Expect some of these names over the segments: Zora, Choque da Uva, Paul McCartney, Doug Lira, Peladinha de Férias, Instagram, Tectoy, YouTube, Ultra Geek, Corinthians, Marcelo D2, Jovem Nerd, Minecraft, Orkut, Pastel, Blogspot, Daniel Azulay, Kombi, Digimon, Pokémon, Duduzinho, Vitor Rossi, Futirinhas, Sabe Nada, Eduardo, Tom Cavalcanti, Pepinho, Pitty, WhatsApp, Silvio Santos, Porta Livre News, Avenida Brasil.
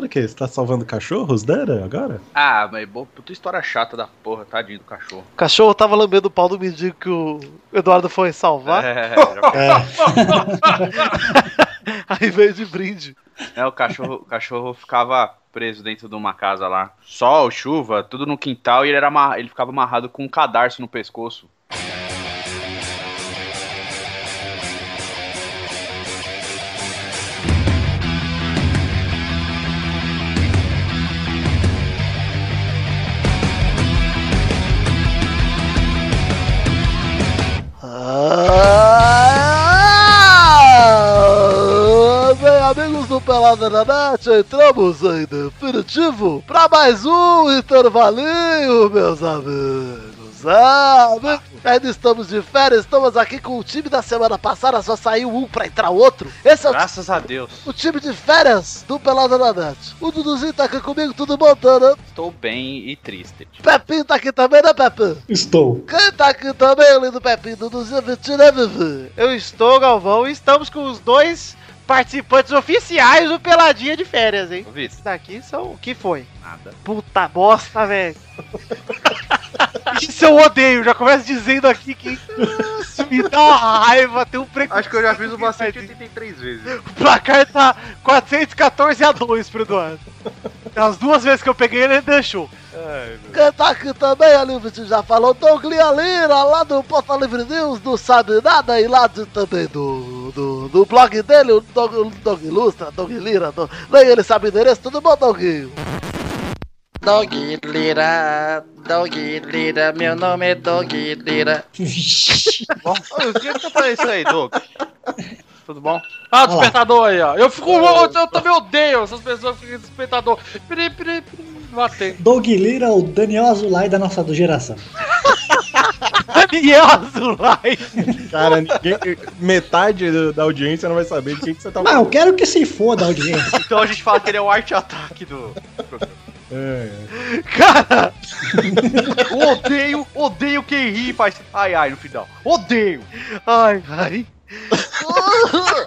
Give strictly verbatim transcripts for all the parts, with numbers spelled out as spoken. Por quê? Você tá salvando cachorros dela agora? Ah, mas puta história chata da porra, tadinho do cachorro. O cachorro tava lambendo o pau do mendigo que o Eduardo foi salvar. É, é. Aí veio de brinde. É, o cachorro, o cachorro ficava preso dentro de uma casa lá. Sol, chuva, tudo no quintal, e ele, era, ele ficava amarrado com um cadarço no pescoço. Pelada na Net, entramos em definitivo para mais um intervalinho, meus amigos. Ah, amigos. Ainda estamos de férias, estamos aqui com o time da semana passada, só saiu um pra entrar outro. Esse é o Graças a Deus. O time de férias do Pelada na Net. O Duduzinho tá aqui comigo, tudo bom, né? Estou bem e triste. Pepinho tá aqui também, né, Pepinho? Estou. Quem tá aqui também, lindo Pepinho? Duduzinho, Vitinha, Vivi. Eu estou, Galvão, e estamos com os dois participantes oficiais do Peladinha de Férias, hein? Esses daqui são... O que foi? Nada. Puta bosta, velho. Isso eu odeio. Já começo dizendo aqui que isso me dá uma raiva. Tem um preconceito. Acho que eu já fiz uma cento e oitenta e três vezes. O placar tá quatrocentos e quatorze a dois pro Eduardo. As duas vezes que eu peguei ele, ele deixou. Ai, meu... Quem tá aqui também, a Livre já falou, Doug Lira, lá do Porta Livre News, do Sabe Nada, e lá de, também do, do, do blog dele, o Doug, Doug Ilustra, Doug Lira, Doug... nem ele sabe o endereço, tudo bom, Doguinho? Doug Lira, Doug Lira, meu nome é Doug Lira. O que que tá isso aí, Doug? Tudo bom? Ah, despertador aí, ó. Eu fico. Eu, eu também odeio essas pessoas que ficam despertador. Piri, piri, piri. Matei. Doug Lira é o Daniel Azulay da nossa geração. Daniel Azulay! Cara, ninguém, metade do, da audiência não vai saber de quem que você tá falando. Não, eu quero que se foda a audiência. Então a gente fala que ele é o Art Attack do programa. É, é. Cara! Odeio, odeio quem ri e faz ai ai no final. Odeio! Ai, ai.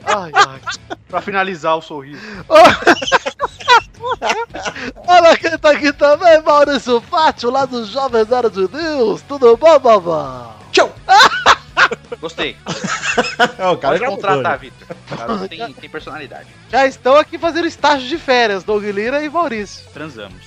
Ai, ai. Pra finalizar o sorriso. Olha quem tá aqui também, Maurício Faccio, lá do Jovem Nerd News. Tudo bom, babá? Tchau! Gostei. Não, o cara pode contratar, Vitor. O cara tem, tem personalidade. Já estão aqui fazendo estágio de férias, Doug Lira e Maurício. Transamos.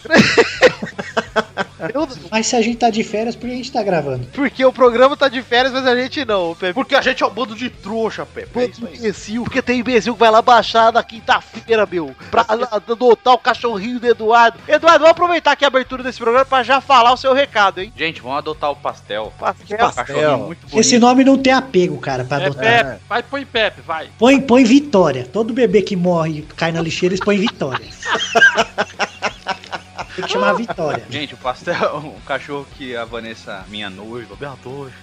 Eu... Mas se a gente tá de férias, por que a gente tá gravando? Porque o programa tá de férias, mas a gente não, Pepe. Porque a gente é um bando de trouxa, Pepe. É isso aí. Imbecil, porque tem imbecil que vai lá baixar na quinta-feira, meu. Pra adotar o cachorrinho do Eduardo. Eduardo, vamos aproveitar aqui a abertura desse programa pra já falar o seu recado, hein? Gente, vamos adotar o Pastel. Pastel. Pastel. Muito bonito. Esse nome não tem apego, cara, pra é adotar. Pepe. Vai, põe Pepe, vai. Põe, põe Vitória. Todo bebê que morre e cai na lixeira, eles põem Vitória. Tem que chamar a Vitória. Gente, o Pastel, um cachorro que a Vanessa, minha noiva,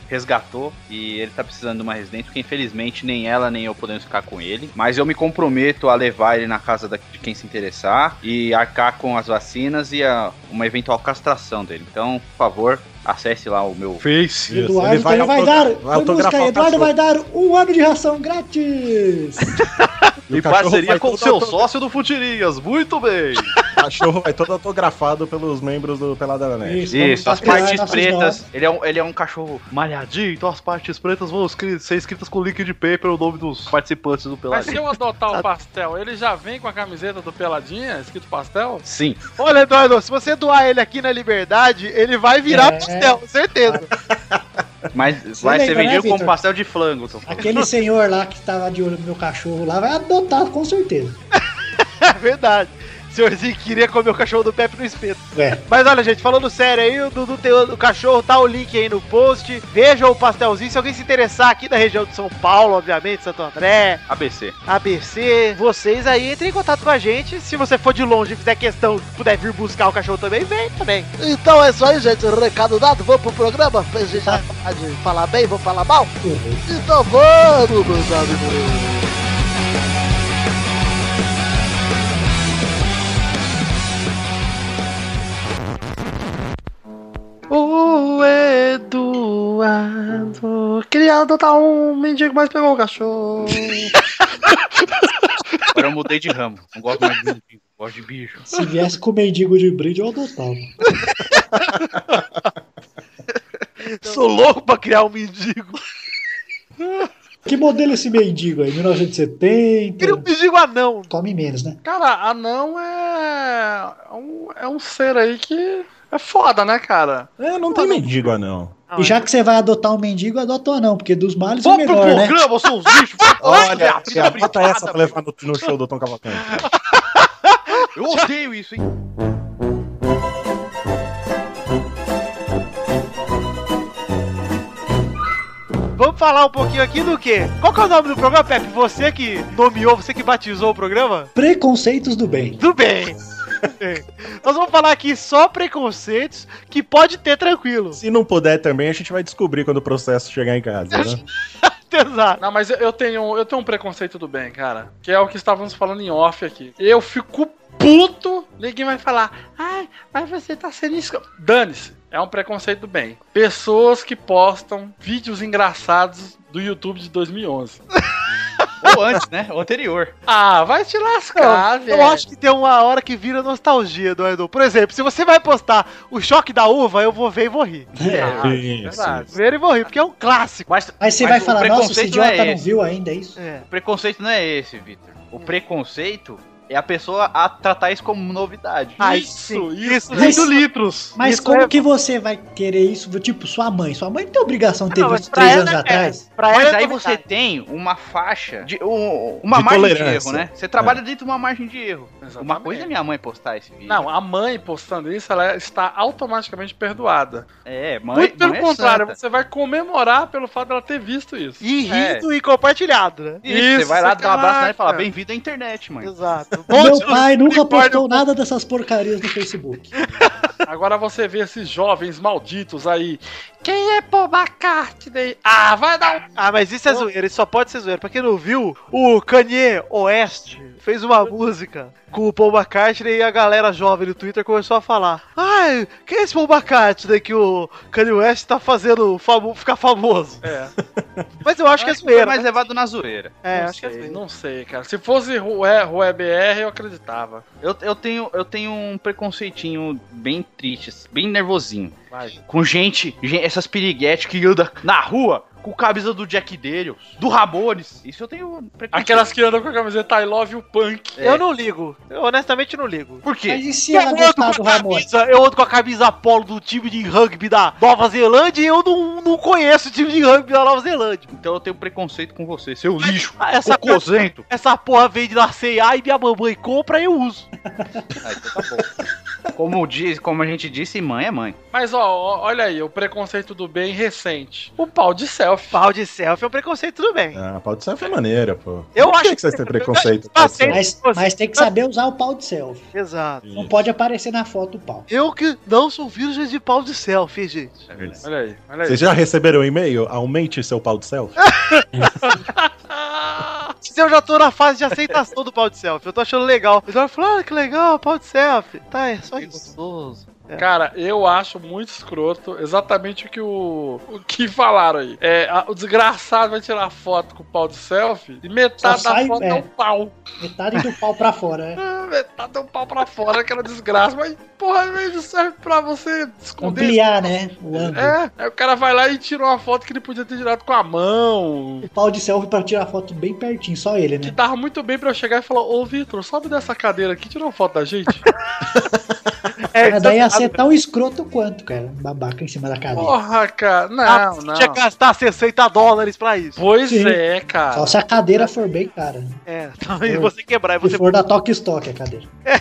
resgatou. E ele tá precisando de uma residência, porque infelizmente nem ela nem eu podemos ficar com ele. Mas eu me comprometo a levar ele na casa da, de quem se interessar e arcar com as vacinas e a, uma eventual castração dele. Então, por favor, acesse lá o meu Face. Eduardo, ele vai, ele vai dar. Vai música, Eduardo vai dar um ano de ração grátis. Em parceria com o seu autograf... sócio do Futirinhas. Muito bem. O cachorro vai todo autografado pelos membros do Pelada na Net. Isso, Isso as partes pretas. Ele é, um, ele é um cachorro malhadinho, então as partes pretas vão ser escritas com link de paper o nome dos participantes do Peladinha. Mas se eu adotar o Pastel, ele já vem com a camiseta do Peladinha, escrito Pastel? Sim. Olha, Eduardo, se você doar ele aqui na Liberdade, ele vai virar é. Pastel, certeza. Mas vai ser vendido, né, como pastel de flango. Aquele senhor lá que tava de olho no meu cachorro lá vai adotar, com certeza. É verdade. O senhorzinho queria comer o cachorro do Pepe no espeto. É. Mas olha, gente, falando sério aí, o Dudu tem o cachorro, tá o link aí no post. Veja o Pastelzinho. Se alguém se interessar aqui da região de São Paulo, obviamente, Santo André. A B C. A B C. Vocês aí entrem em contato com a gente. Se você for de longe e fizer questão, puder vir buscar o cachorro também, vem também. Então é isso aí, gente. Recado dado, vamos pro programa. A gente vai falar de falar bem, vamos falar mal. Uhum. Então vamos, meus amigos. O Eduardo queria adotar um mendigo, mas pegou o cachorro. Agora eu mudei de ramo. Não gosto mais de mendigo. Gosto de bicho. Se viesse com mendigo de brinde, eu adotava. Então... Sou louco pra criar um mendigo. Que modelo é esse mendigo aí? mil novecentos e setenta? Queria um mendigo anão. Come menos, né? Cara, anão é... É um, é um ser aí que... É foda, né, cara? É, não tem mendigo anão. E já que você vai adotar um mendigo, adota um anão, porque dos males é melhor, né? Vou pro programa, eu sou um bicho. Olha, tia, bota essa pra levar no, no show do Tom Cavalcanti. Eu odeio isso, hein? Vamos falar um pouquinho aqui do quê? Qual que é o nome do programa, Pepe? Você que nomeou, você que batizou o programa? Preconceitos do Bem. Do Bem. Nós vamos falar aqui só preconceitos que pode ter tranquilo. Se não puder também, a gente vai descobrir quando o processo chegar em casa, né? Exato. Não, mas eu tenho, eu tenho um preconceito do bem, cara. Que é o que estávamos falando em off aqui. Eu fico puto, ninguém vai falar, ai, mas você tá sendo escroto. Dane-se, é um preconceito do bem. Pessoas que postam vídeos engraçados do YouTube de dois mil e onze. Ou antes, né? O anterior. Ah, vai te lascar, velho. Eu acho que tem uma hora que vira nostalgia, Eduardo. Por exemplo, se você vai postar o Choque da Uva, eu vou ver e vou rir. É, é isso, verdade. Isso. Ver e vou rir, porque é um clássico. Mas, mas você mas vai falar, nossa, esse idiota não, é não viu ainda, é isso? É. O preconceito não é esse, Vitor. O preconceito... É a pessoa a tratar isso como novidade. Ah, isso, isso, isso. litros. Mas isso como é... que você vai querer isso? Tipo, sua mãe. Sua mãe não tem obrigação de ter não, três anos é, atrás. Pra mas ela aí é você tem uma faixa, de, um, uma de margem tolerância. De erro, né? Você trabalha é. dentro de uma margem de erro. Exatamente. Uma coisa é minha mãe postar esse vídeo. Não, a mãe postando isso, ela está automaticamente perdoada. É, mãe. Muito pelo mãe contrário, é você vai comemorar pelo fato dela ter visto isso. E rindo é. e compartilhado, né? Isso, isso, você vai lá dar um abraço nela e falar, bem-vindo à internet, mãe. Exato. Meu pai nunca postou nada dessas porcarias no Facebook. Agora você vê esses jovens malditos aí. Quem é Paul McCartney? Ah, vai dar um... Ah, mas isso é zoeira, isso só pode ser zoeira. Pra quem não viu, o Kanye West fez uma música com o Paul McCartney e a galera jovem no Twitter começou a falar. Ai, quem é esse Paul McCartney que o Kanye West tá fazendo famo... ficar famoso? É. Mas eu acho que é zoeira. Mais levado na zoeira. É, acho que é zoeira. Não sei, cara. Se fosse Rué, Rué B R, eu acreditava. Eu, eu, tenho, eu tenho um preconceitinho bem triste, bem nervosinho. Vai. Com gente, gente, essas piriguetes que andam na rua com camisa do Jack Daniels, do Ramones. Isso eu tenho preconceito. Aquelas que andam com a camiseta I Love You Punk. É. Eu não ligo. Eu honestamente não ligo. Por quê? Mas e se eu ela gostar do Ramones? Eu ando com a camisa polo do time de rugby da Nova Zelândia e eu não, não conheço o time de rugby da Nova Zelândia. Então eu tenho preconceito com você, seu lixo, essa cocosento. Essa porra vende na C e A e minha mamãe compra e eu uso. Ah, então tá bom. Como, diz, como a gente disse, mãe é mãe. Mas ó, olha aí, o preconceito do bem recente. O pau de céu. Pau de selfie é um preconceito do bem. Ah, pau de selfie é maneira, pô. Eu Por acho que, que vocês têm preconceito. Mas, mas tem que saber usar o pau de selfie. Exato. Isso. Não pode aparecer na foto o pau. Eu que não sou virgem de pau de selfie, gente. É verdade. Olha aí, olha aí. Vocês já receberam um e-mail? Aumente seu pau de selfie. Eu já tô na fase de aceitação do pau de selfie. Eu tô achando legal. Eles falam, ah, que legal, pau de selfie. Tá, é só isso. É. Cara, eu acho muito escroto exatamente o que o, o que falaram aí. É, a, o desgraçado vai tirar foto com o pau de selfie e metade só da sai, foto é. é um pau. Metade do pau pra fora, né? Ah, metade é um pau pra fora, aquela desgraça. Mas, porra, mesmo serve pra você esconder. Ampliar, né? O ângulo. É, aí o cara vai lá e tira uma foto que ele podia ter tirado com a mão. O pau de selfie pra tirar foto bem pertinho, só ele, né? Que dava muito bem pra eu chegar e falar, ô Vitor, sobe dessa cadeira aqui e tira uma foto da gente. É, mas daí ia ser tão escroto quanto, cara. Um babaca em cima da cadeira. Porra, cara. Não, ah, não. Tinha que gastar sessenta dólares pra isso. Pois Sim. é, cara. Só se a cadeira for bem, cara. É, talvez você quebrar. Se você... for da Tok Stock a cadeira. É.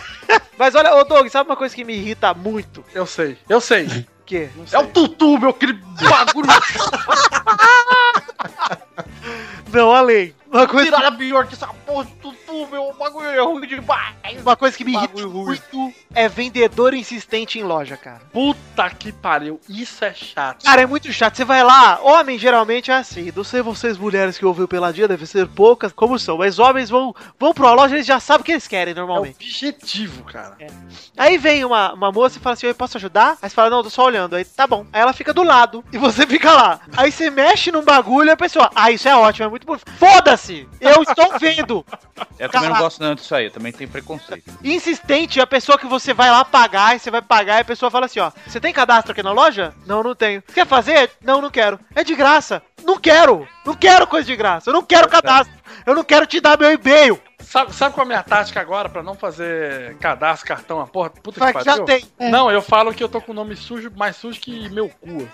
Mas olha, ô Doug, sabe uma coisa que me irrita muito? Eu sei, eu sei. Que? Não sei. É o tutu, meu querido bagulho. Não, além. Uma coisa Tirar que... pior que essa porra de tutu, meu bagulho é ruim demais. Uma coisa que me irrita muito é vendedor insistente em loja, cara. Puta que pariu, isso é chato. Cara, é muito chato. Você vai lá, homem geralmente é assim. Não sei vocês mulheres que ouviu Peladinha, devem ser poucas, como são. Mas homens vão, vão pra uma loja, eles já sabem o que eles querem normalmente. É objetivo, cara. É. Aí vem uma, uma moça e fala assim, eu posso ajudar? Aí você fala, não, tô só olhando. Aí tá bom. Aí ela fica do lado e você fica lá. Aí você mexe num bagulho e a pessoa, ah, isso é ótimo, é muito bom. Foda-se! Eu estou vendo! Eu também não gosto não disso aí, eu também tenho preconceito. Insistente é a pessoa que você vai lá pagar, e você vai pagar, e a pessoa fala assim, ó, você tem cadastro aqui na loja? Não, não tenho. Quer fazer? Não, não quero. É de graça. Não quero. Não quero coisa de graça. Eu não quero cadastro. Eu não quero te dar meu e-mail. Sabe, sabe qual é a minha tática agora pra não fazer cadastro, cartão, a porra? Puta que pariu. Já tem. Não, eu falo que eu tô com o nome sujo, mais sujo que meu cu.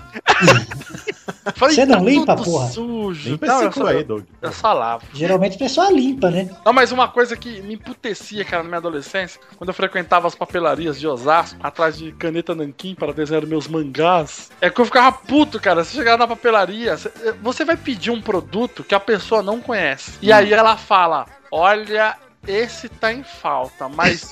Falei, você não tá limpa, porra? Sujo. Limpa não, esse cu aí, Doug. Eu só lavo. Geralmente a pessoa limpa, né? Não, mas uma coisa que me emputecia, cara, na minha adolescência, quando eu frequentava as papelarias de Osasco, atrás de caneta nanquim para desenhar meus mangás, é que eu ficava puto, cara. Você chegava na papelaria, você vai pedir um produto que a pessoa não conhece. E aí ela fala... Olha, esse tá em falta, mas,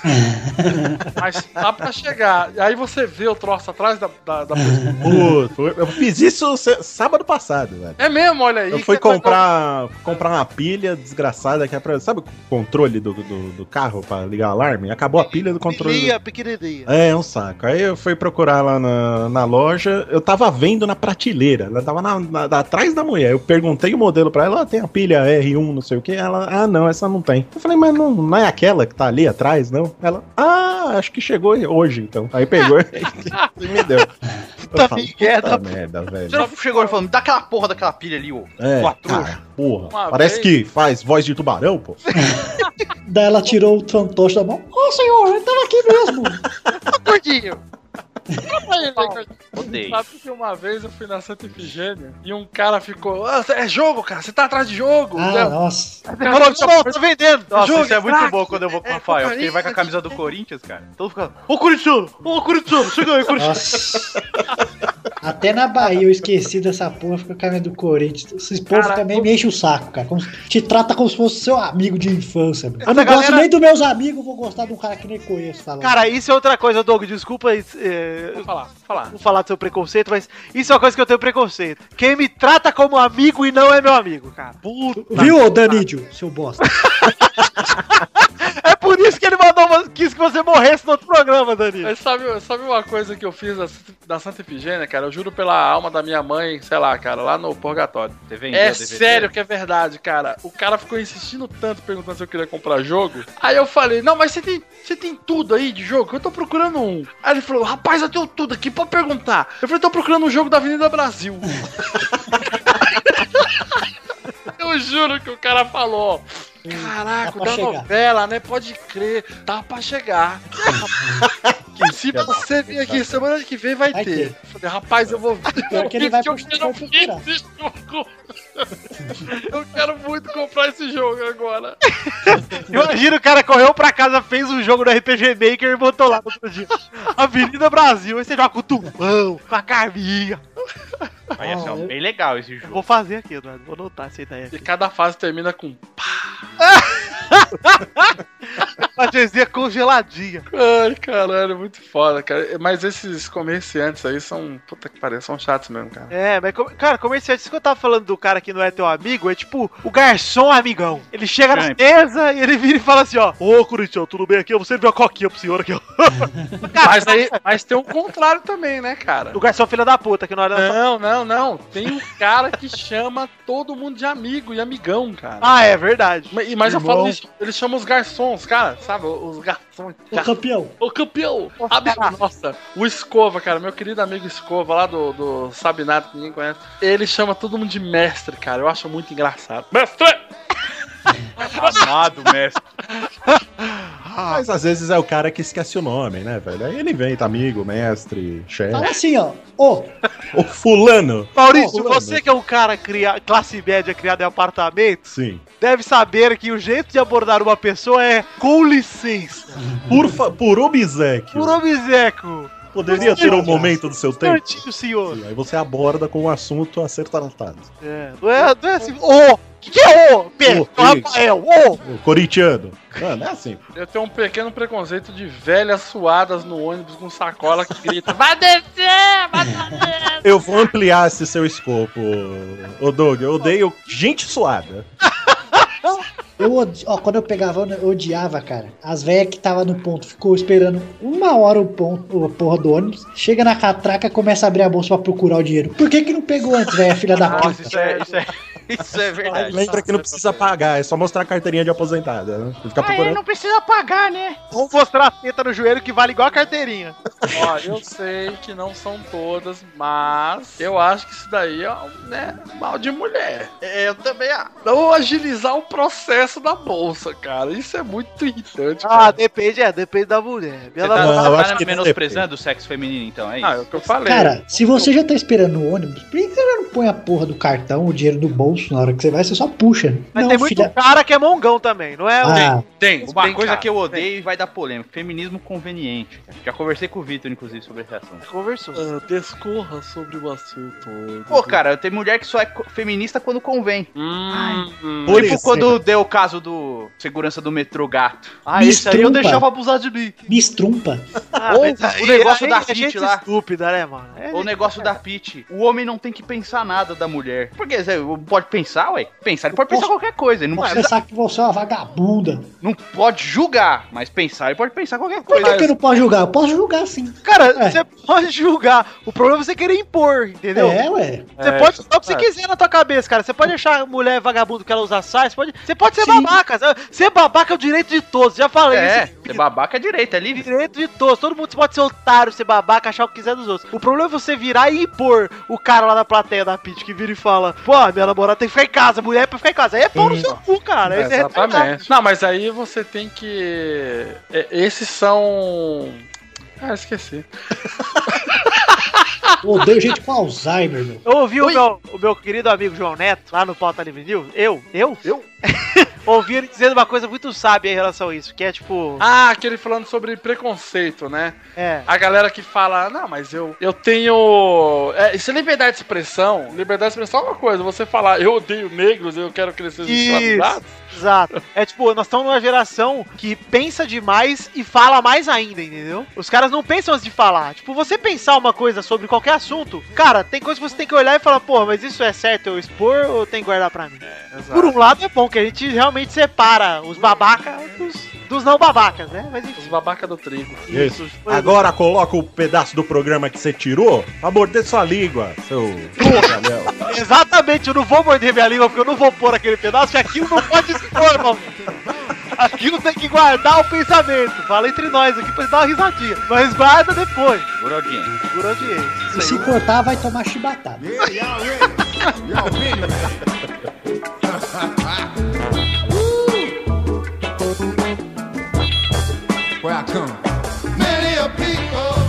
mas tá pra chegar. Aí você vê o troço atrás da, da, da pessoa. Puta, eu fiz isso sábado passado, velho. É mesmo, olha aí. Eu fui comprar, pegou... comprar uma pilha desgraçada que é pra... Sabe o controle do, do, do carro pra ligar o alarme? Acabou a pilha do controle. Pilha, pequenininha. É, um saco. Aí eu fui procurar lá na, na loja, eu tava vendo na prateleira, ela tava na, na, na, atrás da mulher. Eu perguntei o modelo pra ela, ah, tem a pilha R um, não sei o que. Ela, ah, não, essa não tem. Eu falei, mas Não, não é aquela que tá ali atrás, não? Ela, ah, acho que chegou hoje, então. Aí pegou e me deu. Puta, falo, puta merda, velho. Você não chegou e falou, me dá aquela porra daquela pilha ali, ô. É, cara, porra. Uma parece vez... que faz voz de tubarão, pô. Daí ela tirou o fantoche da mão. Ô, oh, senhor, eu tava aqui mesmo. Gordinho. Odeio. Sabe que uma vez eu fui na Santa Efigênia e um cara ficou, ah, é jogo, cara, você tá atrás de jogo. Ah, né? Nossa. Você falou, não, tô vendendo. Nossa, jogo, isso é muito bom quando eu vou com o Rafael, porque ele vai com a camisa do Corinthians, cara. Todo ficando, ô Corinthians, ô Corinthians, chegou aí, Corinthians. Até na Bahia eu esqueci dessa porra, fica com a camisa do Corinthians. Esses povos também me enchem o saco, cara. Como, te trata como se fosse seu amigo de infância. Eu não gosto nem dos meus amigos, vou gostar de um cara que nem conheço. Cara, isso é outra coisa, Doug, desculpa. Vou falar, vou falar. Vou falar do seu preconceito, mas isso é uma coisa que eu tenho preconceito. Quem me trata como amigo e não é meu amigo, cara. Puta. Viu, Danídio, seu bosta? É por isso que ele mandou, quis que você morresse no outro programa, Danídio. Mas sabe, sabe uma coisa que eu fiz da Santa Efigênia, cara? Eu juro pela alma da minha mãe, sei lá, cara, lá no purgatório. É sério que é verdade, cara. O cara ficou insistindo tanto, perguntando se eu queria comprar jogo. Aí eu falei, não, mas você tem, você tem tudo aí de jogo? Eu tô procurando um. Aí ele falou, rapaz, mas eu tenho tudo aqui, pode perguntar. Eu falei, tô procurando um jogo da Avenida Brasil. Eu juro que o cara falou, caraca, da novela, né? Pode crer, tá pra chegar. Se você vir aqui semana que vem, vai, vai ter. ter. Eu falei, rapaz, eu vou... Eu, que ele vai eu quero esse jogo. Eu quero muito comprar esse jogo agora. Imagina, o cara correu pra casa, fez um jogo no R P G Maker e botou lá no outro dia. Avenida Brasil, aí você joga com o Tupão, com a Carminha. Aí ah, é eu... bem legal esse jogo. Eu vou fazer aqui, Eduardo. Vou notar essa ideia aqui. E cada fase termina com pá. A gezinha congeladinha. Ai, caralho, muito foda, cara. Mas esses comerciantes aí são... Puta que pariu, são chatos mesmo, cara. É, mas, cara, comerciante, isso que eu tava falando do cara que não é teu amigo, é tipo o garçom amigão. Ele chega na mesa e ele vira e fala assim, ó, ô, Curitião, tudo bem aqui? Eu vou servir uma coquinha pro senhor aqui, ó. Mas, aí, mas tem um contrário também, né, cara? O garçom filha da puta, que não era... Não, não, não. Tem um cara que chama todo mundo de amigo e amigão, cara. Ah, é verdade. Mas, mas eu falo isso, ele chama os garçons, cara, sabe? Os garçons. O campeão. O campeão. Nossa, nossa, o Escova, cara, meu querido amigo Escova, lá do, do Sabinato, que ninguém conhece. Ele chama todo mundo de mestre, cara. Eu acho muito engraçado. Mestre! Amado mestre. Mas às vezes é o cara que esquece o nome, né, velho? Aí ele inventa amigo, mestre, chefe. Fala assim, ó. Ô. Ô, fulano. Maurício, ô, fulano. Você que é um cara cria... classe média criado em apartamento, sim, deve saber que o jeito de abordar uma pessoa é com licença. Por, fa... Por obséquio. Por obséquio. Poderia ter um momento do seu tempo? Senhor. Sim, aí você aborda com o um assunto a ser tratado. É, não é, não é assim. Ô! Oh. Que que é o Pedro? Rafael, o corintiano. Mano, é assim. Eu tenho um pequeno preconceito de velhas suadas no ônibus com sacola que grita vai descer, vai descer. Eu vou ampliar esse seu escopo, ô Doug. Eu odeio gente suada. Eu odi... Ó, quando eu pegava, eu odiava, cara. As velhas que tava no ponto, ficou esperando uma hora o ponto, a porra do ônibus, chega na catraca, começa a abrir a bolsa pra procurar o dinheiro. Por que que não pegou antes, velha filha da puta? Nossa, isso é... Isso é... Isso é verdade. Lembra que não precisa pagar, é só mostrar a carteirinha de aposentada. Né? Ficar ah, procurando. Não precisa pagar, né? Vamos mostrar a teta no joelho que vale igual a carteirinha. Ó, eu sei que não são todas, mas eu acho que isso daí é né, mal de mulher. Eu também acho. Não agilizar o processo da bolsa, cara. Isso é muito irritante. Ah, cara. depende, é, depende da mulher. Você tá, não, tá, tá que menosprezando o sexo feminino, então, é isso? Ah, é o que eu falei. Cara, se você já tá esperando o ônibus, por que você já não põe a porra do cartão, o dinheiro do bolso na hora que você vai, você só puxa. Mas não, tem muito filha... cara que é mongão também, não é? Ah, tem, tem. Uma tem coisa cara, que eu odeio tem. E vai dar polêmica. Feminismo conveniente. Já conversei com o Vitor, inclusive, sobre esse assunto. Conversou. Ah, descorra sobre o assunto. Pô, cara, tem mulher que só é feminista quando convém. Hum, Ai, hum. Por tipo isso, quando cara. Deu o caso do segurança do metrô gato. Ah, me isso aí eu deixava abusar de mim. Me estrumpa. Ah, ou o negócio aí, da Pitty lá. Estúpida, né, mano? É, o negócio é. da Pitty. O homem não tem que pensar nada da mulher. Porque Zé, pode pensar, ué? Pensar, ele pode posso, pensar qualquer coisa. Ele não pode vai... pensar que você é uma vagabunda. Não pode julgar, mas pensar, ele pode pensar qualquer coisa. Por que que não pode julgar? Eu posso julgar sim. Cara, é. você pode julgar. O problema é você querer impor, entendeu? É, ué. Você é, pode usar o que você é. quiser na tua cabeça, cara. Você pode achar a mulher vagabunda que ela usa saia, você pode, você pode ser sim. babaca. Ser babaca é o direito de todos, já falei é, isso. É, ser babaca é direito, é livre. Direito de todos. Todo mundo pode ser otário, ser babaca, achar o que quiser dos outros. O problema é você virar e impor o cara lá na plateia da Pitty que vira e fala: pô, minha namorada tem que ficar em casa, mulher é pra ficar em casa. Aí é pau no seu cu, cara. É, exatamente. É Não, mas aí você tem que... Esses são... Ah, esqueci. Odeio gente com Alzheimer, meu. Eu ouvi o meu, o meu querido amigo João Neto, lá no Porta Livre News. Eu? Eu? Eu? Ouvi ele dizendo uma coisa muito sábia em relação a isso, que é tipo... Ah, aquele falando sobre preconceito, né? É. A galera que fala, não, mas eu, eu tenho... É, isso é liberdade de expressão. Liberdade de expressão é uma coisa, você falar, eu odeio negros, eu quero que eles sejam escravizados. Exato. É tipo, nós estamos numa geração que pensa demais e fala mais ainda, entendeu? Os caras não pensam antes de falar. Tipo, você pensar uma coisa sobre qualquer assunto, cara, tem coisa que você tem que olhar e falar, pô, mas isso é certo eu expor ou tem que guardar pra mim? É, por um lado é bom que a gente realmente separa os babacas dos... Dos não babacas, né? Mas enfim. Os babacas do trigo. Isso. Isso. Agora coloca o pedaço do programa que você tirou pra morder sua língua, seu... Porra, exatamente, eu não vou morder minha língua porque eu não vou pôr aquele pedaço que aquilo não pode expor, mano. Aquilo tem que guardar o pensamento. Fala entre nós aqui pra dar uma risadinha. Mas guarda depois. Por audiência. Por audiência. E se cortar, vai tomar chibatada. Where I come. Many a people.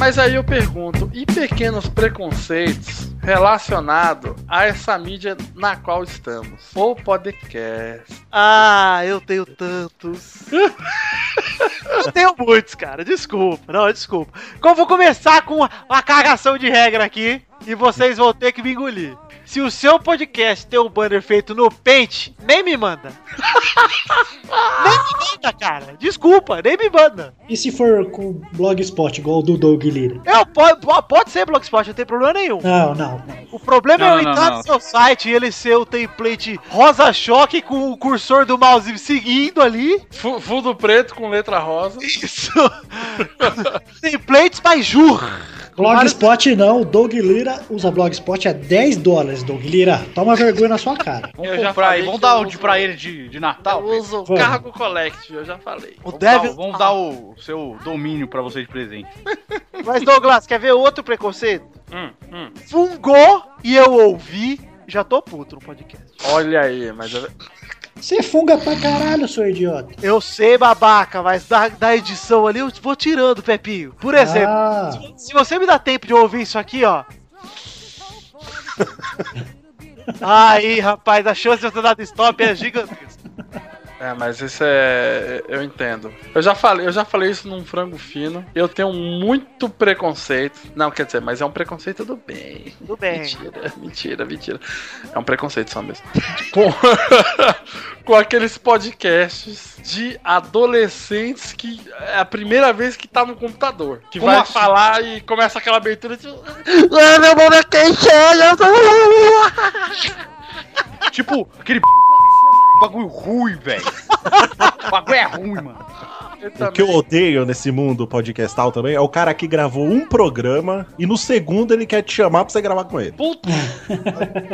Mas aí eu pergunto, e pequenos preconceitos relacionados a essa mídia na qual estamos? Ou podcast? Ah, eu tenho tantos. Eu tenho muitos, cara. Desculpa, não, desculpa. Então, vou começar com uma cagação de regra aqui e vocês vão ter que me engolir. Se o seu podcast tem um banner feito no Paint, nem me manda. Nem me manda, cara. Desculpa, nem me manda. E se for com Blogspot, igual o do Doug Lira? Eu, pode, pode ser Blogspot, não tem problema nenhum. Não, não. O problema não, é eu entrar no seu site e ele ser o template rosa choque com o cursor do mouse seguindo ali. F- fundo preto com letra rosa. Isso. Templates by Jur. Blogspot não, o Doug Lira usa Blogspot a dez dólares, Doug Lira. Toma vergonha na sua cara. Vamos eu comprar aí, vamos dar um de pra ele de, de Natal. Eu uso o Cargo Collect, eu já falei. O vamos, Devil... dar, vamos dar o seu domínio pra você de presente. Mas Douglas, quer ver outro preconceito? Hum, hum. Fungou e eu ouvi, já tô puto no podcast. Olha aí, mas... Eu... Você funga pra caralho, seu idiota. Eu sei, babaca, mas da, da edição ali eu vou tirando, Pepinho. Por exemplo, ah. se você me dá tempo de ouvir isso aqui, ó. Aí, rapaz, a chance de eu ter dado stop é gigantesca. É, mas isso é... Eu entendo. Eu já falei, eu já falei isso num frango fino. Eu tenho muito preconceito. Não, quer dizer, mas é um preconceito do bem. Do bem. Mentira, mentira, mentira. É um preconceito só mesmo. Com, com aqueles podcasts de adolescentes que é a primeira vez que tá no computador. Que Como vai assim? falar e começa aquela abertura de... Ah, meu nome é quem chega. Tipo, aquele... bagulho ruim, velho. O bagulho é ruim, mano. O que eu odeio nesse mundo podcastal também é o cara que gravou um programa e no segundo ele quer te chamar pra você gravar com ele. Puta!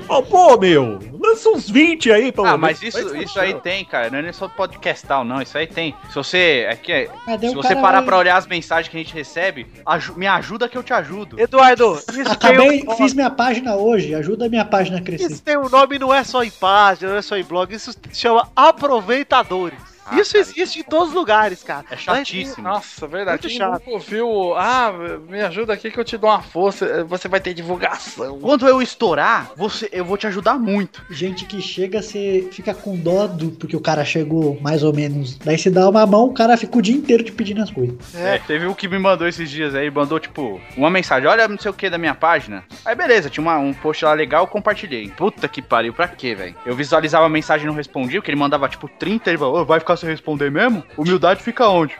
Oh, pô, meu, lança uns vinte aí pra... Ah, mas isso, isso, isso aí tem, cara. Não é só podcastal, não. Isso aí tem. Se você... Aqui, se você parar aí pra olhar as mensagens que a gente recebe, aj- me ajuda que eu te ajudo. Eduardo, isso Acabei, tem um... fiz minha página hoje. Ajuda a minha página a crescer. Isso tem um nome, não é só em página, não é só em blog. Isso se chama aproveitadores. Ah, isso, cara, existe em todos os lugares, cara. É chatíssimo. Nossa, verdade. Muito chato. Quem ouviu, ah, me ajuda aqui que eu te dou uma força, você vai ter divulgação. Quando eu estourar, você, eu vou te ajudar muito. Gente que chega, você fica com dó do, porque o cara chegou mais ou menos. Daí você dá uma mão, o cara fica o dia inteiro te pedindo as coisas. É, é teve um que me mandou esses dias aí, mandou tipo uma mensagem, olha não sei o que da minha página. Aí beleza, tinha uma, um post lá legal, eu compartilhei. Puta que pariu, pra quê, velho? Eu visualizava a mensagem e não respondia, porque ele mandava tipo trinta, ele falou, oh, vai ficar se responder mesmo? Humildade fica onde?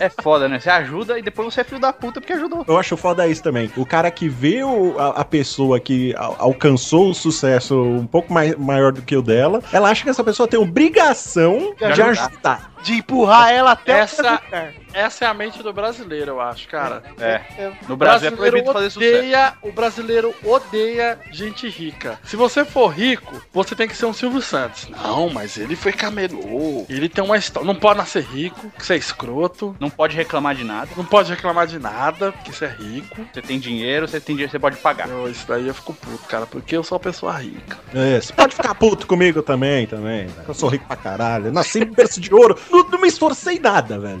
É foda, né? Você ajuda e depois você é filho da puta porque ajudou. Eu acho foda isso também. O cara que vê o, a, a pessoa que alcançou o sucesso um pouco mais, maior do que o dela, ela acha que essa pessoa tem obrigação de, de ajudar. ajudar. De empurrar ela até essa... Essa é a mente do brasileiro, eu acho, cara. É. é. No Brasil é proibido fazer sucesso. O brasileiro odeia gente rica. Se você for rico, você tem que ser um Silvio Santos. Não, mas ele foi camelô. Ele tem uma história. Não pode nascer rico, que você é escroto. Não pode reclamar de nada. Não pode reclamar de nada, porque você é rico. Você tem dinheiro, você tem dinheiro, você pode pagar. Eu, isso daí eu fico puto, cara, porque eu sou uma pessoa rica. É, você pode ficar puto comigo também, também. Né? Eu sou rico pra caralho. Eu nasci em berço de ouro. Não, não me esforcei nada, velho.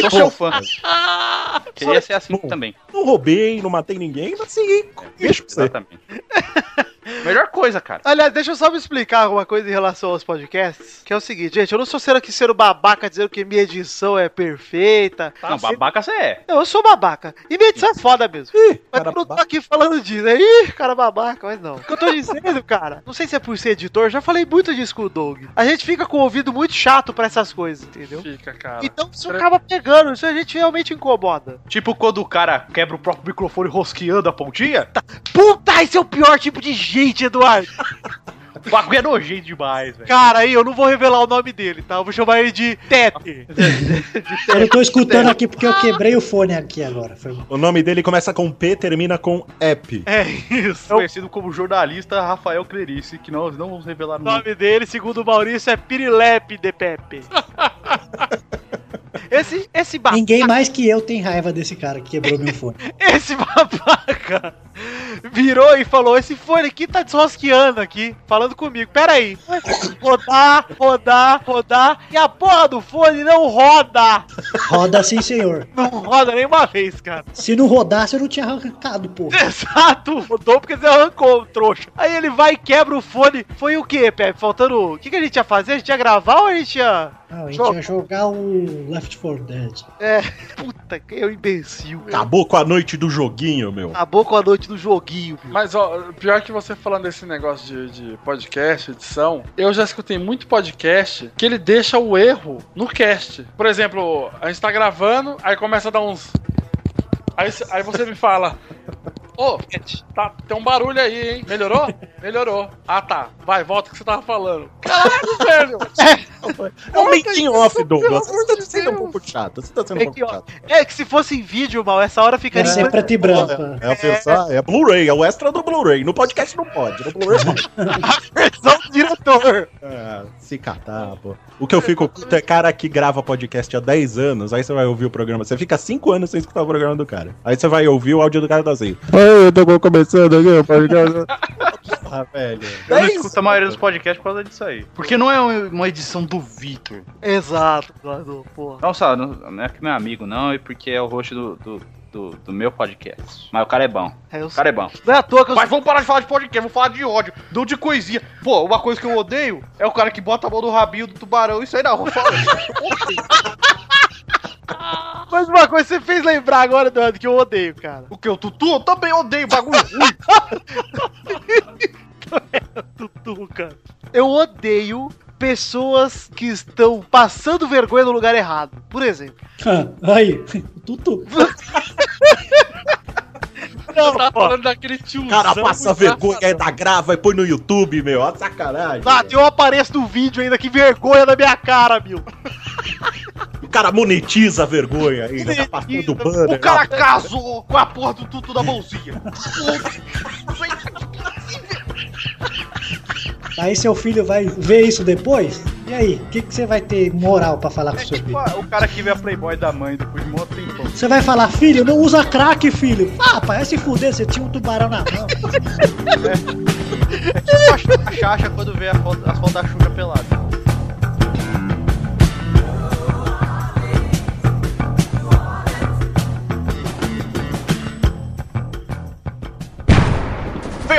Sou seu fã. Queria ser assim bom, também. Não roubei, não matei ninguém, mas sim. Deixa pra você. Exatamente. Melhor coisa, cara. Aliás, deixa eu só me explicar uma coisa em relação aos podcasts, que é o seguinte, gente, eu não sou sendo aqui sendo babaca dizendo que minha edição é perfeita. Tá, não, sempre... babaca você é. Não, eu sou babaca. E minha edição é foda mesmo. Ih, mas eu não tô aqui falando disso. Né? Ih, cara babaca, mas não. O que eu tô dizendo, cara, não sei se é por ser editor, já falei muito disso com o Doug. A gente fica com o ouvido muito chato pra essas coisas, entendeu? Fica, cara. Então isso Pre... acaba pegando, isso a gente realmente incomoda. Tipo quando o cara quebra o próprio microfone rosqueando a pontinha. Tá. Puta, esse é o pior tipo de gente, Eduardo. O bagulho é nojento demais, velho. Cara, aí eu não vou revelar o nome dele, tá? Eu vou chamar ele de Tete. Eu não tô escutando aqui porque eu quebrei o fone aqui agora. Foi... O nome dele começa com P, termina com App. É isso. Eu... Conhecido como jornalista Rafael Clerici, que nós não vamos revelar o nome. O nome dele, segundo o Maurício, é Pirilepe de Pepe. Esse, esse babaca... Ninguém mais que eu tem raiva desse cara que quebrou meu fone. Esse babaca virou e falou, esse fone aqui tá desrosqueando aqui, falando comigo. Pera aí. Rodar, rodar, rodar. E a porra do fone não roda. Roda sim, senhor. Não roda nem uma vez, cara. Se não rodasse, eu não tinha arrancado, porra. Exato. Rodou porque você arrancou, trouxa. Aí ele vai e quebra o fone. Foi o quê, Pepe? Faltando... O que, que a gente ia fazer? A gente ia gravar ou a gente ia... Não, a gente Joga. ia jogar o Left four Dead. É, puta, que eu imbecil. Meu. Acabou com a noite do joguinho, meu. Acabou com a noite do joguinho, meu. Mas, ó, pior que você falando desse negócio de, de podcast, edição, eu já escutei muito podcast que ele deixa o erro no cast. Por exemplo, a gente tá gravando, aí começa a dar uns... Aí, aí você me fala... Ô, oh, tá, tem um barulho aí, hein? Melhorou? Melhorou. Ah, tá. Vai, volta o que você tava falando. Caralho, velho! É, é um making off, Douglas. Você tá sendo um pouco chato. Você tá sendo um pouco chato. É que se fosse em vídeo, mal, essa hora ficaria... É, é preto e branco. É, é, pensar, é Blu-ray, é o extra do Blu-ray. No podcast não pode. No Blu-ray pode. A versão do diretor. É, se catar, pô. O que eu fico puto é cara que grava podcast há dez anos, aí você vai ouvir o programa. Você fica cinco anos sem escutar o programa do cara. Aí você vai ouvir o áudio do cara da Zeia. Eu tô começando aqui, eu podcast. Ah, velho. Eu não escuto a maioria dos podcasts por causa disso aí. Porque não é uma edição do Vitor. Exato, Eduardo, porra. Nossa, não é que meu amigo, não, é porque é o host do, do, do, do meu podcast. Mas o cara é bom. É, o cara é bom. Não é à toa que eu... Mas vamos parar de falar de podcast, vamos falar de ódio. Dou de coisinha. Pô, uma coisa que eu odeio é o cara que bota a mão no rabinho do tubarão e sai na rua. Mas uma coisa você fez lembrar agora, Eduardo, que eu odeio, cara. O que? O Tutu? Eu também odeio bagulho ruim. É, Tutu, cara. Eu odeio pessoas que estão passando vergonha no lugar errado. Por exemplo. Ah, aí, Tutu. Não, eu tava pô. falando daquele tiozão. Cara, passa vergonha aí da grava e põe no YouTube, meu. Olha sacanagem. Ah, eu apareço no vídeo ainda, que vergonha da minha cara, meu. O cara monetiza a vergonha ainda, monetiza. Tá partindo do banner. O cara ó. casou com a porra do tutu da mãozinha. Aí seu filho vai ver isso depois? E aí, o que, que você vai ter moral pra falar com é seu filho? O cara que vê a Playboy da mãe depois de um outro tempo. Você vai falar, filho, não usa crack, filho. Ah, pai, vai se fuder, você tinha um tubarão na mão. É, é tipo a Chacha quando vê a foto, a foto da Xuxa pelada.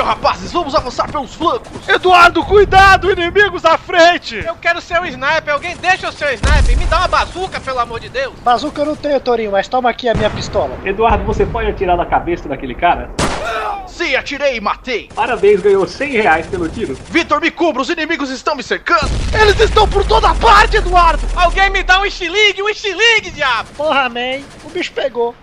Rapazes, vamos avançar pelos flancos. Eduardo, cuidado, inimigos à frente. Eu quero ser um sniper, alguém deixa eu ser um sniper. Me dá uma bazuca, pelo amor de Deus. Bazuca eu não tenho, Torinho, mas toma aqui a minha pistola. Eduardo, você pode atirar na cabeça daquele cara? Sim, atirei e matei. Parabéns, ganhou cem reais pelo tiro. Vitor, me cubra, os inimigos estão me cercando. Eles estão por toda parte, Eduardo. Alguém me dá um estilingue, um estilingue, diabo. Porra, man, o bicho pegou.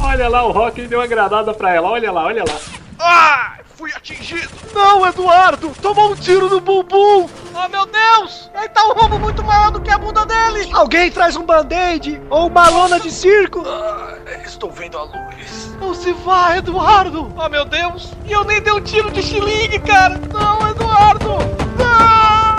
Olha lá, o Rock deu uma granada pra ela, olha lá, olha lá. Ah, fui atingido. Não, Eduardo, tomou um tiro no bumbum. Oh, meu Deus, ele tá um roubo muito maior do que a bunda dele. Alguém traz um band-aid ou uma lona de circo. Ah, estou vendo a luz. Não se vá, Eduardo. Oh, meu Deus, e eu nem dei um tiro de xilingue, cara. Não, Eduardo, não.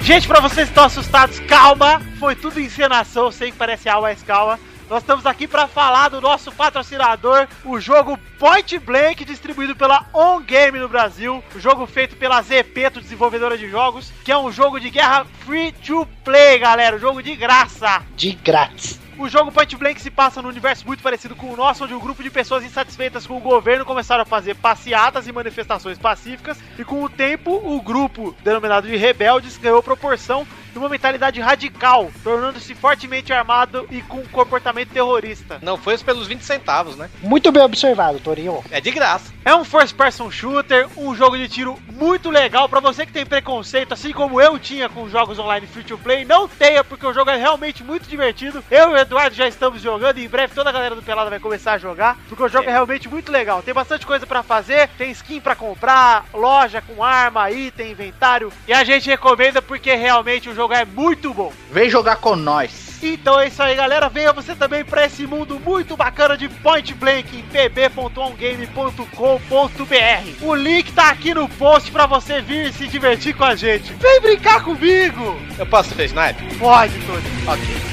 Gente, pra vocês que estão assustados, calma, foi tudo encenação, eu sei que parece algo, mas calma. Nós estamos aqui pra falar do nosso patrocinador, o jogo Point Blank, distribuído pela On Game no Brasil. O jogo feito pela Zepeto, desenvolvedora de jogos, que é um jogo de guerra free to play, galera, um jogo de graça. De grátis. O jogo Point Blank se passa num universo muito parecido com o nosso, onde um grupo de pessoas insatisfeitas com o governo começaram a fazer passeatas e manifestações pacíficas, e com o tempo, o grupo, denominado de rebeldes, ganhou proporção e uma mentalidade radical, tornando-se fortemente armado e com um comportamento terrorista. Não foi isso pelos vinte centavos, né? Muito bem observado, Torinho. É de graça. É um first person shooter, um jogo de tiro muito legal, pra você que tem preconceito, assim como eu tinha com jogos online free to play, não tenha, porque o jogo é realmente muito divertido. Eu e Eduardo já estamos jogando e em breve toda a galera do Pelada vai começar a jogar, porque o jogo é, é realmente muito legal. Tem bastante coisa pra fazer, tem skin pra comprar, loja com arma, item, inventário, e a gente recomenda porque realmente o jogo é muito bom. Vem jogar com nós. Então é isso aí, galera. Venha você também pra esse mundo muito bacana de Point Blank em p b ponto on game ponto com ponto b r. O link tá aqui no post pra você vir se divertir com a gente. Vem brincar comigo! Eu posso ser sniper? Pode, Tony. Ok.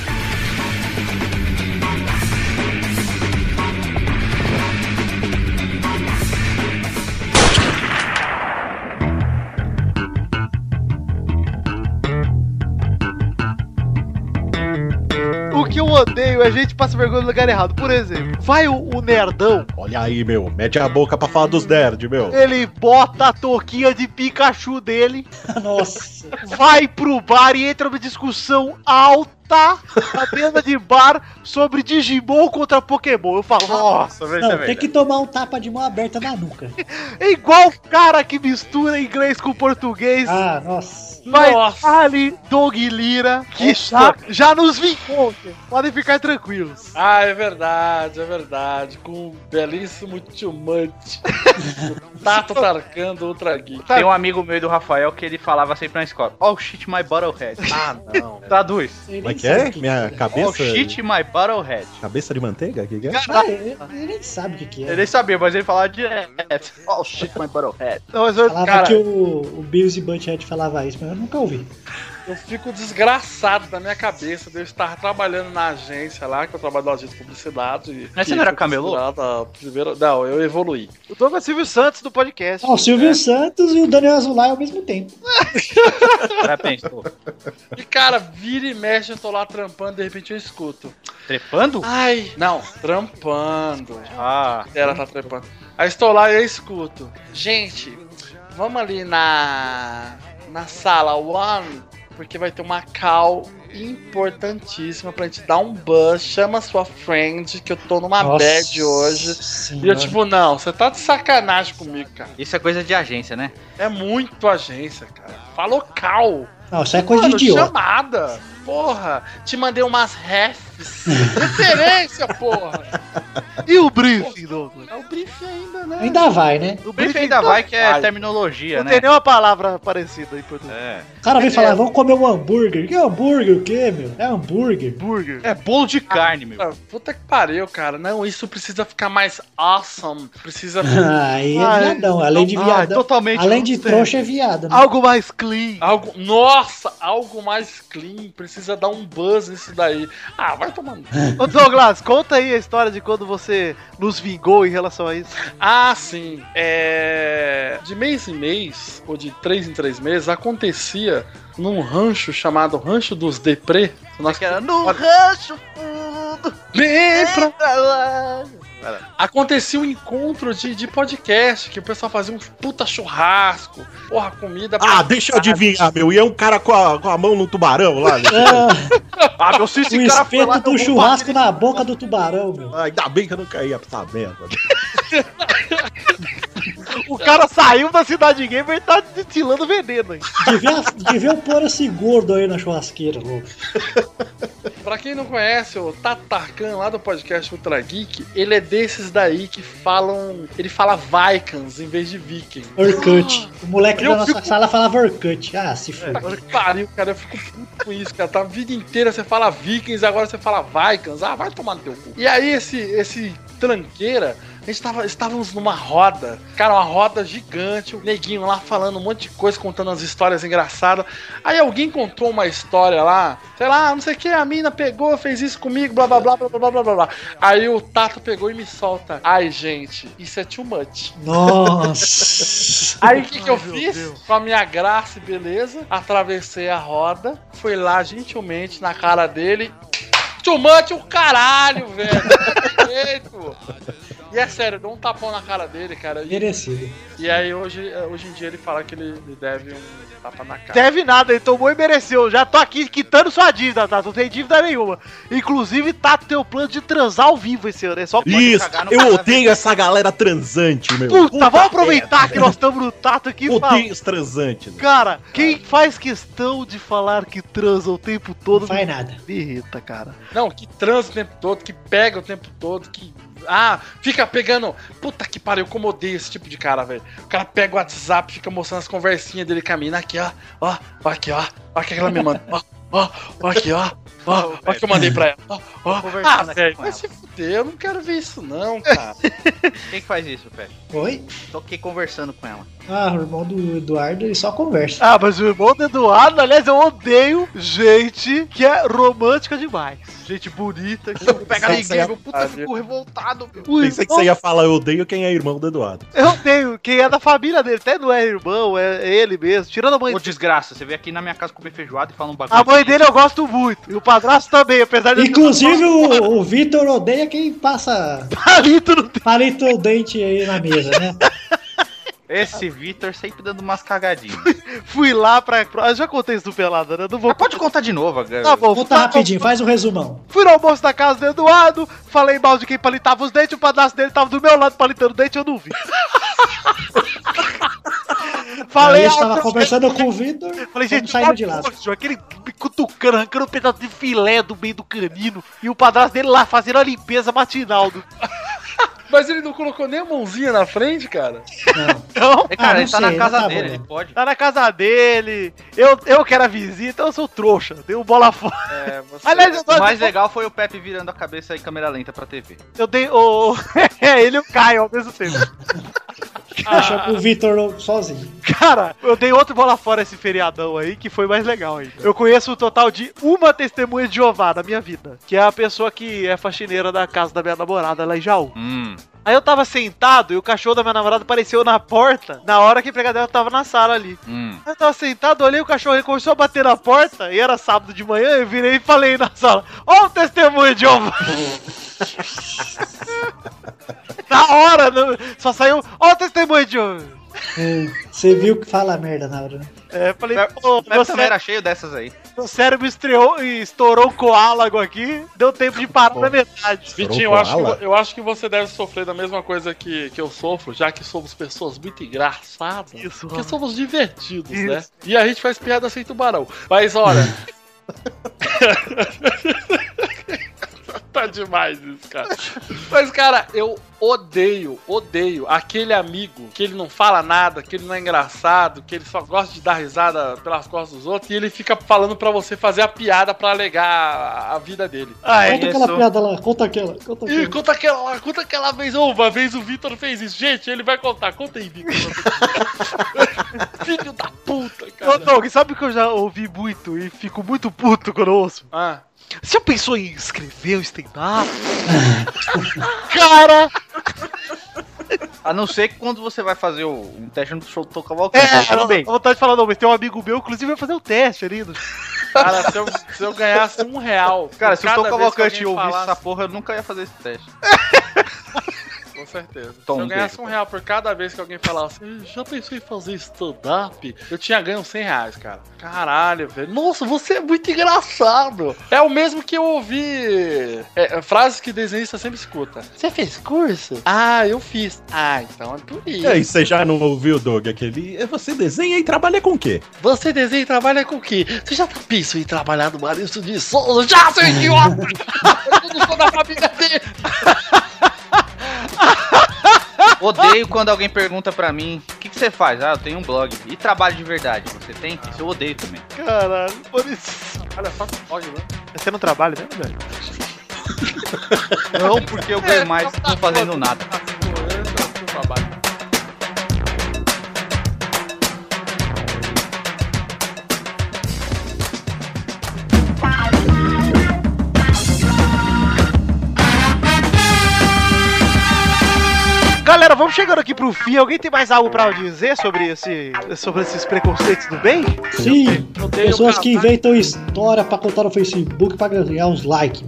Que eu odeio, a gente passa vergonha no lugar errado. Por exemplo, vai o, o nerdão. Olha aí, meu, mete a boca pra falar dos nerds, meu. Ele bota a touquinha de Pikachu dele. Nossa. Vai pro bar e entra numa discussão alta na mesa de bar sobre Digimon contra Pokémon. Eu falo, nossa, velho. Não, tem que tomar um tapa de mão aberta na nuca. É igual o cara que mistura inglês com português. Ah, nossa. Mas ali, Doug Lira, que já, já nos vincou. Podem ficar tranquilos. Ah, é verdade, é verdade. Com um belíssimo tiumante. Tá Tatarkando Ultra Geek. Tem um amigo meu do Rafael que ele falava sempre na escola: oh shit, my bottlehead. Ah, não. Traduz. Como é que é? Minha cabeça. Oh shit, my bottlehead. Cabeça de manteiga? O que, que é? Caralho, ele, ele nem sabe o que, que é. Ele nem sabia, mas ele falava direto: oh shit, my bottlehead. Falava cara... que o, o Bills e Butthead falava isso, mas eu nunca ouvi. Eu fico desgraçado na minha cabeça de eu estar trabalhando na agência lá, que eu trabalho na agência de publicidade. Mas você não era camelô? Primeira... Não, eu evoluí. Eu tô com o Silvio Santos do podcast. Oh, o Silvio é. Santos e o Daniel Azulay ao mesmo tempo. Parabéns, tô. E cara, vira e mexe, eu tô lá trampando, de repente eu escuto. Trepando? Ai, não, trampando. Ah, ela tá trepando. Aí estou lá e eu escuto. Gente, vamos ali na... na sala One, porque vai ter uma call importantíssima pra gente dar um buzz. Chama sua friend, que eu tô numa Nossa bad hoje. Senhora. E eu tipo, não, você tá de sacanagem comigo, cara. Isso é coisa de agência, né? É muito agência, cara. Falou cal. Não, isso é coisa Mano, de idiota. Chamada. Porra, te mandei umas refs. Referência, porra. E o briefing, Douglas? É o briefing ainda, né? Ainda vai, né? O briefing ainda vai, que é vai. terminologia, não, né? Não tem nenhuma palavra parecida aí por tudo. É. O cara vem é, falar, é. vamos comer um hambúrguer. Que hambúrguer o quê, meu? É hambúrguer. Burger. É bolo de carne, ah, meu. Puta que pariu, cara. Não, isso precisa ficar mais awesome. Precisa... Ah, aí é viadão. Além de viadão. Ah, é totalmente além de trouxa é viado. Né? Algo mais clean. Algo... Nossa, algo mais clean. Precisa dar um buzz nisso daí. Ah, vai tomando. Ô, Douglas, conta aí a história de quando você nos vingou em relação a isso. Ah, sim. É... De mês em mês, ou de três em três meses, acontecia num rancho chamado Rancho dos Deprê. Nós... Que era num rancho fundo. Bem pra... pra lá. Acontecia um encontro de, de podcast que o pessoal fazia um puta churrasco. Porra, comida. Ah, deixa eu adivinhar, meu. E é um cara com a, com a mão no tubarão lá. É. Ah, meu, se esse um cara espeto foi lá, do churrasco na boca do tubarão, meu. Ainda bem que eu não caí pra essa merda. O cara saiu da Cidade Gamer e tá destilando veneno aí. Devia, devia pôr esse gordo aí na churrasqueira, louco. Pra quem não conhece, o Tatarkan lá do podcast Ultra Geek, ele é desses daí que falam... Ele fala Vikings em vez de Vikings. Orkut. O moleque eu da nossa fico... sala falava Orkut. Ah, se foda. É, que pariu, cara. Eu fico puto com isso, cara. Tá a vida inteira você fala Vikings, agora você fala Vikings. Ah, vai tomar no teu cu. E aí esse, esse tranqueira... A gente tava, estávamos numa roda, cara, uma roda gigante, o neguinho lá falando um monte de coisa, contando as histórias engraçadas. Aí alguém contou uma história lá, sei lá, não sei o que, a mina pegou, fez isso comigo, blá, blá, blá, blá, blá, blá, blá, blá. Aí o Tato pegou e me solta. Ai, gente, isso é too much. Nossa! Aí o que que eu fiz? Deus. Com a minha graça e beleza, atravessei a roda, fui lá gentilmente na cara dele. Too much o caralho, velho! Não tem jeito! E é sério, deu um tapão na cara dele, cara. E, merecido. E aí hoje, hoje em dia ele fala que ele deve um tapa na cara. Deve nada, ele tomou e mereceu. Já tô aqui quitando sua dívida, tá? Não tem dívida nenhuma. Inclusive, tá teu plano de transar ao vivo esse ano. É só pode Isso, cagar no eu odeio essa galera transante, meu. Puta, Puta vamos aproveitar merda. Que nós estamos no tato aqui. Eu odeio os transantes. Né? Cara, quem faz questão de falar que transa o tempo todo... Não faz nada. Me irrita, cara. Não, que transa o tempo todo, que pega o tempo todo, que... Ah, fica pegando... Puta que pariu, como eu odeio esse tipo de cara, velho. O cara pega o WhatsApp, fica mostrando as conversinhas dele com a mina. Aqui, ó, ó, ó, aqui, ó. Ó, que ela me manda. Ó, ó, ó, aqui, ó. Ó, ó, que eu mandei pra ela. Ó, ó. Ah, velho, vai se fuder, eu não quero ver isso não, cara. Quem que faz isso, Pé? Oi? Tô aqui conversando com ela. Ah, o irmão do Eduardo, ele só conversa. Ah, mas o irmão do Eduardo, aliás, eu odeio gente que é romântica demais. Gente bonita, que não pega ninguém, ia... meu puta, eu fico revoltado. Meu. Pensei que você ia falar, eu odeio quem é irmão do Eduardo. Eu odeio quem é da família dele, até não é irmão, é ele mesmo, tirando a mãe. Ô, desgraça, você veio aqui na minha casa comer feijoada e fala um bagulho. A mãe dele eu gosto muito, e o padrasto também, apesar de... Inclusive o, o Vitor odeia quem passa palito no dente, palito no dente aí na mesa, né? Esse Vitor sempre dando umas cagadinhas. Fui lá pra... Eu já contei isso do Pelada, né? Não vou... Pode contar de novo, cara. Tá bom. Conta rapidinho, faz um resumão. Fui no almoço da casa do Eduardo, falei mal de quem palitava os dentes, o padrasto dele tava do meu lado palitando o dente, eu não vi. Falei, eu estava conversando com o Vitor. Falei, gente, saiu de lá. Aquele me cutucando, arrancando um pedaço de filé do meio do canino. E o padrasto dele lá fazendo a limpeza matinal. Do... Mas ele não colocou nem a mãozinha na frente, cara? Não. Não? É, cara, ah, não ele tá sei, na casa tá dele, bom. Ele pode. Tá na casa dele. Eu, eu quero a visita, então eu sou trouxa. Deu bola fora. É, você... Aliás, o mais de... legal foi o Pepe virando a cabeça em câmera lenta pra T V. Eu dei... Oh... É, ele e o Caio ao mesmo tempo. Acha ah. o Vitor sozinho. Cara, eu dei outro bola fora esse feriadão aí, que foi mais legal ainda. Eu conheço um total de uma testemunha de Jeová na minha vida, que é a pessoa que é faxineira da casa da minha namorada lá em Jaú. Hum. Aí eu tava sentado e o cachorro da minha namorada apareceu na porta na hora que a empregada dela tava na sala ali. Hum. Aí eu tava sentado, olhei o cachorro, ele começou a bater na porta, e era sábado de manhã, eu virei e falei na sala, ó o testemunho de Jeová. Na hora, não, só saiu, ó o testemunho de Jeová. Você viu que fala merda na hora, né? É, eu falei, pô, você também era cheio dessas aí. Meu cérebro estreou e estourou o coálago aqui, deu tempo de parar na metade. Vitinho, eu acho, que, eu acho que você deve sofrer da mesma coisa que, que eu sofro, já que somos pessoas muito engraçadas, isso, porque somos divertidos, isso, né? E a gente faz piada sem tubarão. Mas olha. Tá demais isso, cara. Mas, cara, eu odeio, odeio aquele amigo que ele não fala nada, que ele não é engraçado, que ele só gosta de dar risada pelas costas dos outros e ele fica falando pra você fazer a piada pra alegar a vida dele. Ah, conta é aquela isso. piada lá, conta aquela. Conta aquela. Ih, conta aquela lá, conta aquela vez. Uma vez o Vitor fez isso. Gente, ele vai contar. Conta aí, Vitor. Filho da puta, cara. Ô, Doug, sabe que eu já ouvi muito e fico muito puto quando eu ouço? Ah. Você já pensou em escrever um stand-up? Cara! A não ser que quando você vai fazer o, um teste no show do Tom Cavalcanti. É, não, bem. A vontade de falar, não, mas tem um amigo meu, inclusive, vai fazer o um teste ali. Cara, se eu, se eu ganhasse um real... Cara, se o Tom Cavalcanti ouvisse falasse... essa porra, eu nunca ia fazer esse teste. Com certeza. Tom, se eu ganhasse um real por cada vez que alguém falasse, assim, já pensei em fazer stand-up? Eu tinha ganho cem reais, cara. Caralho, velho. Nossa, você é muito engraçado. É o mesmo que eu ouvi. É, frases que desenhista sempre escuta. Você fez curso? Ah, eu fiz. Ah, então é por isso. E aí, você já não ouviu, Doug, aquele... Você desenha e trabalha com o quê? Você desenha e trabalha com o quê? Você já pensou em trabalhar no Maurício de Souza? Já, seu idiota! Eu não sou da família dele. Odeio quando alguém pergunta pra mim, o que, que você faz? Ah, eu tenho um blog. E trabalho de verdade, você tem? Isso eu odeio também. Caralho, por isso. Olha só que blog, né? Você não trabalha mesmo, velho? Não, porque eu ganho mais é, não fazendo tá nada. Galera, vamos chegando aqui pro fim. Alguém tem mais algo pra dizer sobre, esse, sobre esses preconceitos do bem? Sim, eu, eu pessoas que inventam história pra contar no Facebook pra ganhar uns likes.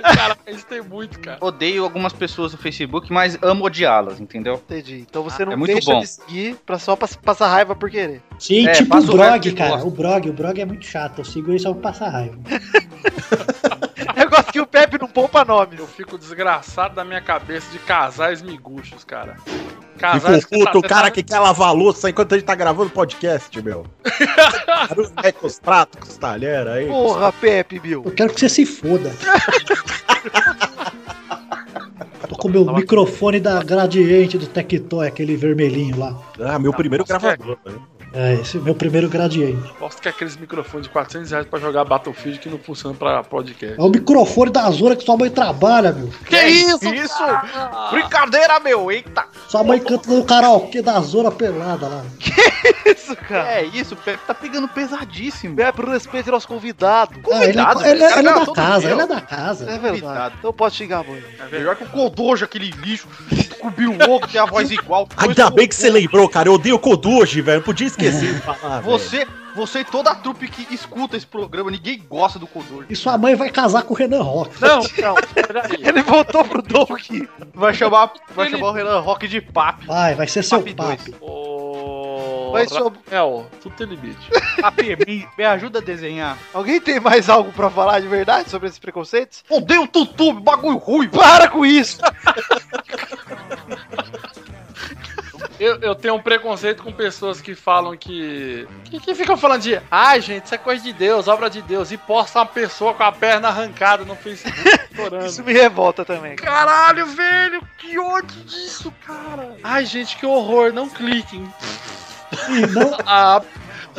Cara, isso tem muito, cara. Odeio algumas pessoas do Facebook, mas amo odiá-las, entendeu? Entendi. Então você ah, não é deixa bom. de seguir pra só passar raiva por querer. Sim, é, tipo o Brog, cara. O Brog, o Brog é muito chato. Eu sigo ele só pra passar raiva. Eu gosto que o Pepe não poupa nome. Eu fico desgraçado da minha cabeça de casais miguxos, cara. Casais que puto, o cara que quer lavar a louça enquanto a gente tá gravando podcast, meu. É com os pratos, com os talheres aí. Porra, Pepe, meu. Eu quero que você se foda. Tô com o meu microfone da Gradiente do Tectoy, aquele vermelhinho lá. Ah, meu primeiro gravador, velho. É, esse é o meu primeiro Gradiente. Posso que é aqueles microfones de quatrocentos reais pra jogar Battlefield que não funciona pra podcast. É o microfone da Zora que sua mãe trabalha, meu. Que é isso? Isso? Ah. Brincadeira, meu. Eita. Sua mãe canta no karaokê da Zora pelada lá. Que isso, cara? É isso, Pepe tá pegando pesadíssimo. É, pro respeito aos convidados. Convidado? Ah, ele, ele, ele é da casa, ele é da casa. É verdade. Então pode xingar, mãe. É melhor que o Kodoji, aquele lixo. Com o Bilô, que tem a voz igual. Ainda bem que você lembrou, cara. Eu odeio o Kodoji, velho. Podia esqueci de falar, você, você e toda a trupe que escuta esse programa, ninguém gosta do Kodoji. E sua mãe vai casar com o Renan Rock. Não, não, peraí. Ele voltou pro Doug. Vai chamar, vai Ele... chamar o Renan Rock de papi. Vai, vai ser papi seu papi. Oh, vai ser... É, ó, tudo tem limite. Papi, me, me ajuda a desenhar. Alguém tem mais algo pra falar de verdade sobre esses preconceitos? Odeio o YouTube, bagulho ruim. Para com isso. Eu, eu tenho um preconceito com pessoas que falam que, que... Que ficam falando de... Ai, gente, isso é coisa de Deus, obra de Deus. E posta uma pessoa com a perna arrancada no Facebook. Isso me revolta também. Caralho, velho, que ódio disso, cara. Ai, gente, que horror. Não cliquem. Não... Ah,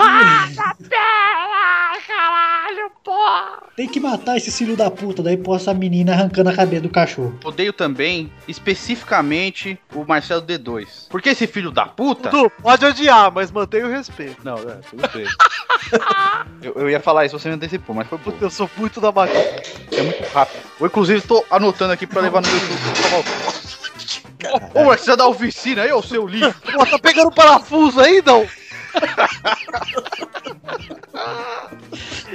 ah, pera, caralho, porra. Tem que matar esse filho da puta. Daí posta a menina arrancando a cabeça do cachorro. Odeio também, especificamente, o Marcelo D dois. Porque esse filho da puta... Tu pode odiar, mas mantenha o respeito. Não, é, tudo bem. eu, eu ia falar isso, você me antecipou, mas foi bom. Eu sou muito da magia. É muito rápido. Eu, inclusive, tô anotando aqui pra levar no meu jogo. Ô, Marcelo da oficina aí, ô seu lixo. Pô, tá pegando parafuso aí, não?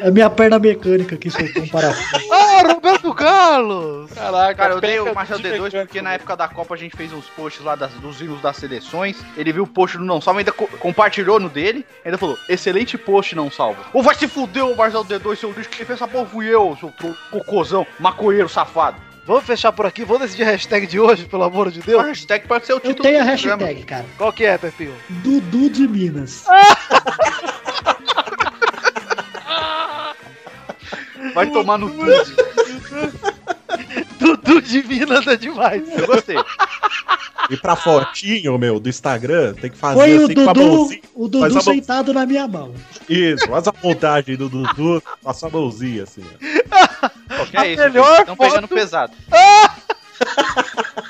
É minha perna mecânica que soltou um parafuso. Ah, Roberto do Galo! Caraca, cara, eu dei o Marcelo D dois porque na época da Copa a gente fez uns posts lá das, dos hinos das seleções. Ele viu o post do Não Salvo, ainda co compartilhou no dele, ainda falou: excelente post, Não Salvo. Ou vai se fuder, o Marcelo D dois, seu lixo, quem fez essa porra fui eu, seu cocôzão, maconheiro safado. Vamos fechar por aqui, vamos decidir a hashtag de hoje, pelo amor de Deus. A hashtag pode ser o título do programa. Eu tenho a hashtag, cara. Qual que é, Pepinho? Dudu de Minas. Vai tomar no Dudu. Dudu de Minas é demais. Eu gostei. E pra fotinho, meu, do Instagram, tem que fazer Foi assim o Dudu, com a mãozinha. O Dudu mão... sentado na minha mão. Isso, faz a montagem do Dudu, passa a mãozinha, assim. Qualquer a é isso, estão foto... pegando pesado.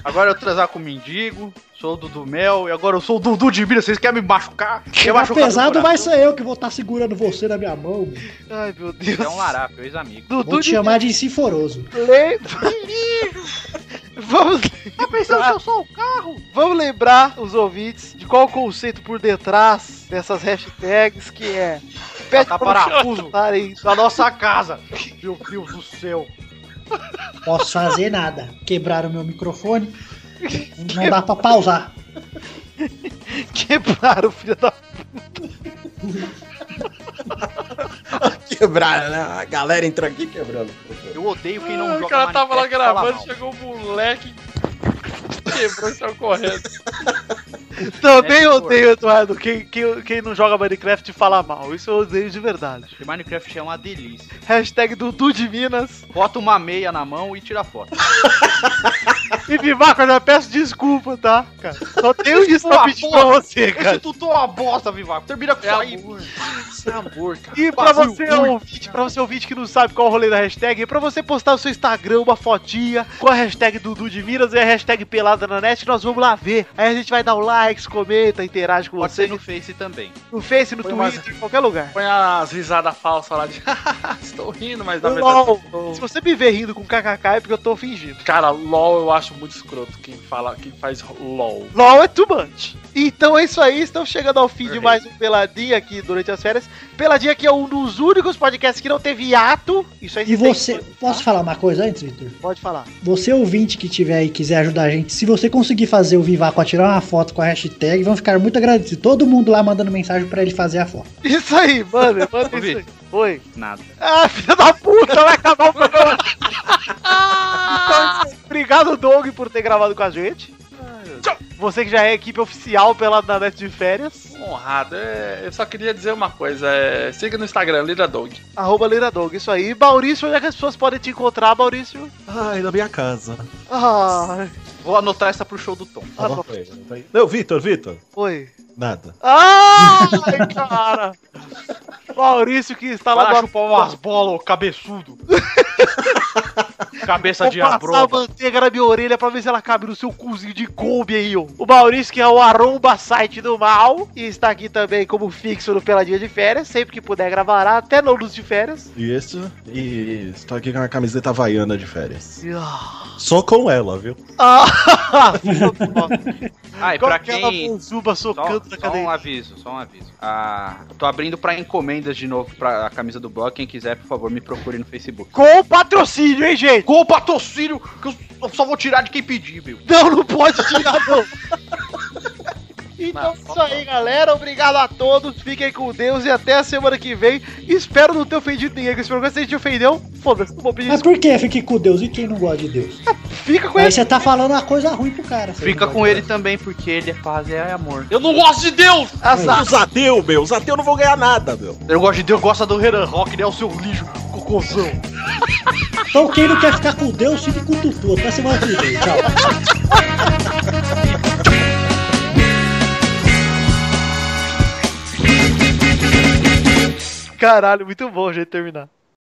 Agora eu transar com o mendigo, sou o Dudu Mel, e agora eu sou o Dudu de Minas, vocês querem me machucar? Quer machucar pesado vai ser eu que vou estar tá segurando você na minha mão. Meu. Ai, meu Deus. É um larápio, ex-amigo. Vou te de chamar Minas. De sinforoso. Vamos tá pensando que eu sou o carro? Vamos lembrar os ouvintes de qual o conceito por detrás dessas hashtags, que é... Pede tá parafuso da nossa casa. Meu Deus do céu. Posso fazer nada. Quebraram meu microfone. Não dá pra pausar. Quebraram, filho da puta. Quebraram, né? A galera entrou aqui quebrando. Eu odeio quem não ah, joga. O cara tava lá gravando, chegou o um moleque. Quebrou e saiu correndo. Também odeio, Eduardo, quem, quem, quem não joga Minecraft fala mal. Isso eu odeio de verdade. Porque Minecraft é uma delícia. Hashtag Dudu de Minas. Bota uma meia na mão e tira foto. E Vivaco, eu já peço desculpa, tá? Cara, só tenho isso pra pedir pra você, cara. Esse tutor é uma bosta, Vivaco. Termina com é aí. Amor. É amor, cara. E pra Brasil, você, ouvinte, pra você ouvinte que não sabe qual é o rolê da hashtag, é pra você postar no seu Instagram uma fotinha com a hashtag Dudu de Minas e a hashtag Pelada na Net, nós vamos lá ver. Aí a gente vai dar o like, comenta, interage com você. Pode ser no Face também. No Face, no põe Twitter, umas... em qualquer lugar. Põe as risadas falsas lá de estou rindo, mas na LOL. Verdade... Se você me ver rindo com kkk é porque eu tô fingindo. Cara, LOL eu acho muito escroto quem fala, quem faz LOL. LOL é too much. Então é isso aí, estamos chegando ao fim de mais um Peladinha aqui durante as férias. Peladinha aqui é um dos únicos podcasts que não teve hiato. Isso aí. E você, tem... posso falar uma coisa antes, Vitor? Pode falar. Você ouvinte que tiver aí, quiser ajudar a gente, se você conseguir fazer o Vivaco a tirar uma foto com a hashtag, vão ficar muito agradecidos. Todo mundo lá mandando mensagem pra ele fazer a foto. Isso aí, mano. Manda isso aí. Oi. Nada. Ah, filha da puta, vai acabar o programa. Então, obrigado, Doug, por ter gravado com a gente. Tchau. Você que já é equipe oficial pela da Net de Férias. Honrado. É, eu só queria dizer uma coisa. É, siga no Instagram, Lira Doug. Arroba Lira Doug, isso aí. Maurício, onde é que as pessoas podem te encontrar, Maurício? Ai, na minha casa. Ai... Vou anotar essa pro show do Tom. Ah, não, não, Vitor, Vitor. Oi. Nada. Ai, cara. Maurício que está lá no pau umas bolas, cabeçudo. Cabeça de abro. Vou passar a manteiga na minha orelha pra ver se ela cabe no seu cuzinho de Kombi aí, ó. O Maurício que é o arromba site do mal e está aqui também como fixo no Peladinha de Férias, sempre que puder gravará, até não nos de férias. Isso, e estou aqui com a camiseta havaiana de férias. Ah. Só com ela, viu? Ah, ah, e pra quem... Zuba socando na cadeira. Só um aviso, só um aviso. Ah, tô abrindo pra encomendas de novo pra a camisa do blog. Quem quiser, por favor, me procure no Facebook. Com o patrocínio, hein, gente? Com o patrocínio, que eu só vou tirar de quem pedir, meu. Não, não pode tirar, não. Então é isso aí, galera. Obrigado a todos. Fiquem com Deus e até a semana que vem. Espero não ter ofendido ninguém. Espero que você te ofendeu. Foda-se, não vou pedir. Mas por que fique com Deus e quem não gosta de Deus? Fica com aí ele. Aí você tá falando uma coisa ruim pro cara. Fica com ele também, porque ele é paz e é amor. Eu não gosto de Deus! Azar. Os ateus, meu. Os ateus não vão ganhar nada, meu. Eu gosto de Deus, gosta do Renan Rock, né? O seu lixo, cocôzão. Então quem não quer ficar com Deus, fique com o tutu. Até semana que vem. Tchau. Caralho, muito bom o jeito de terminar.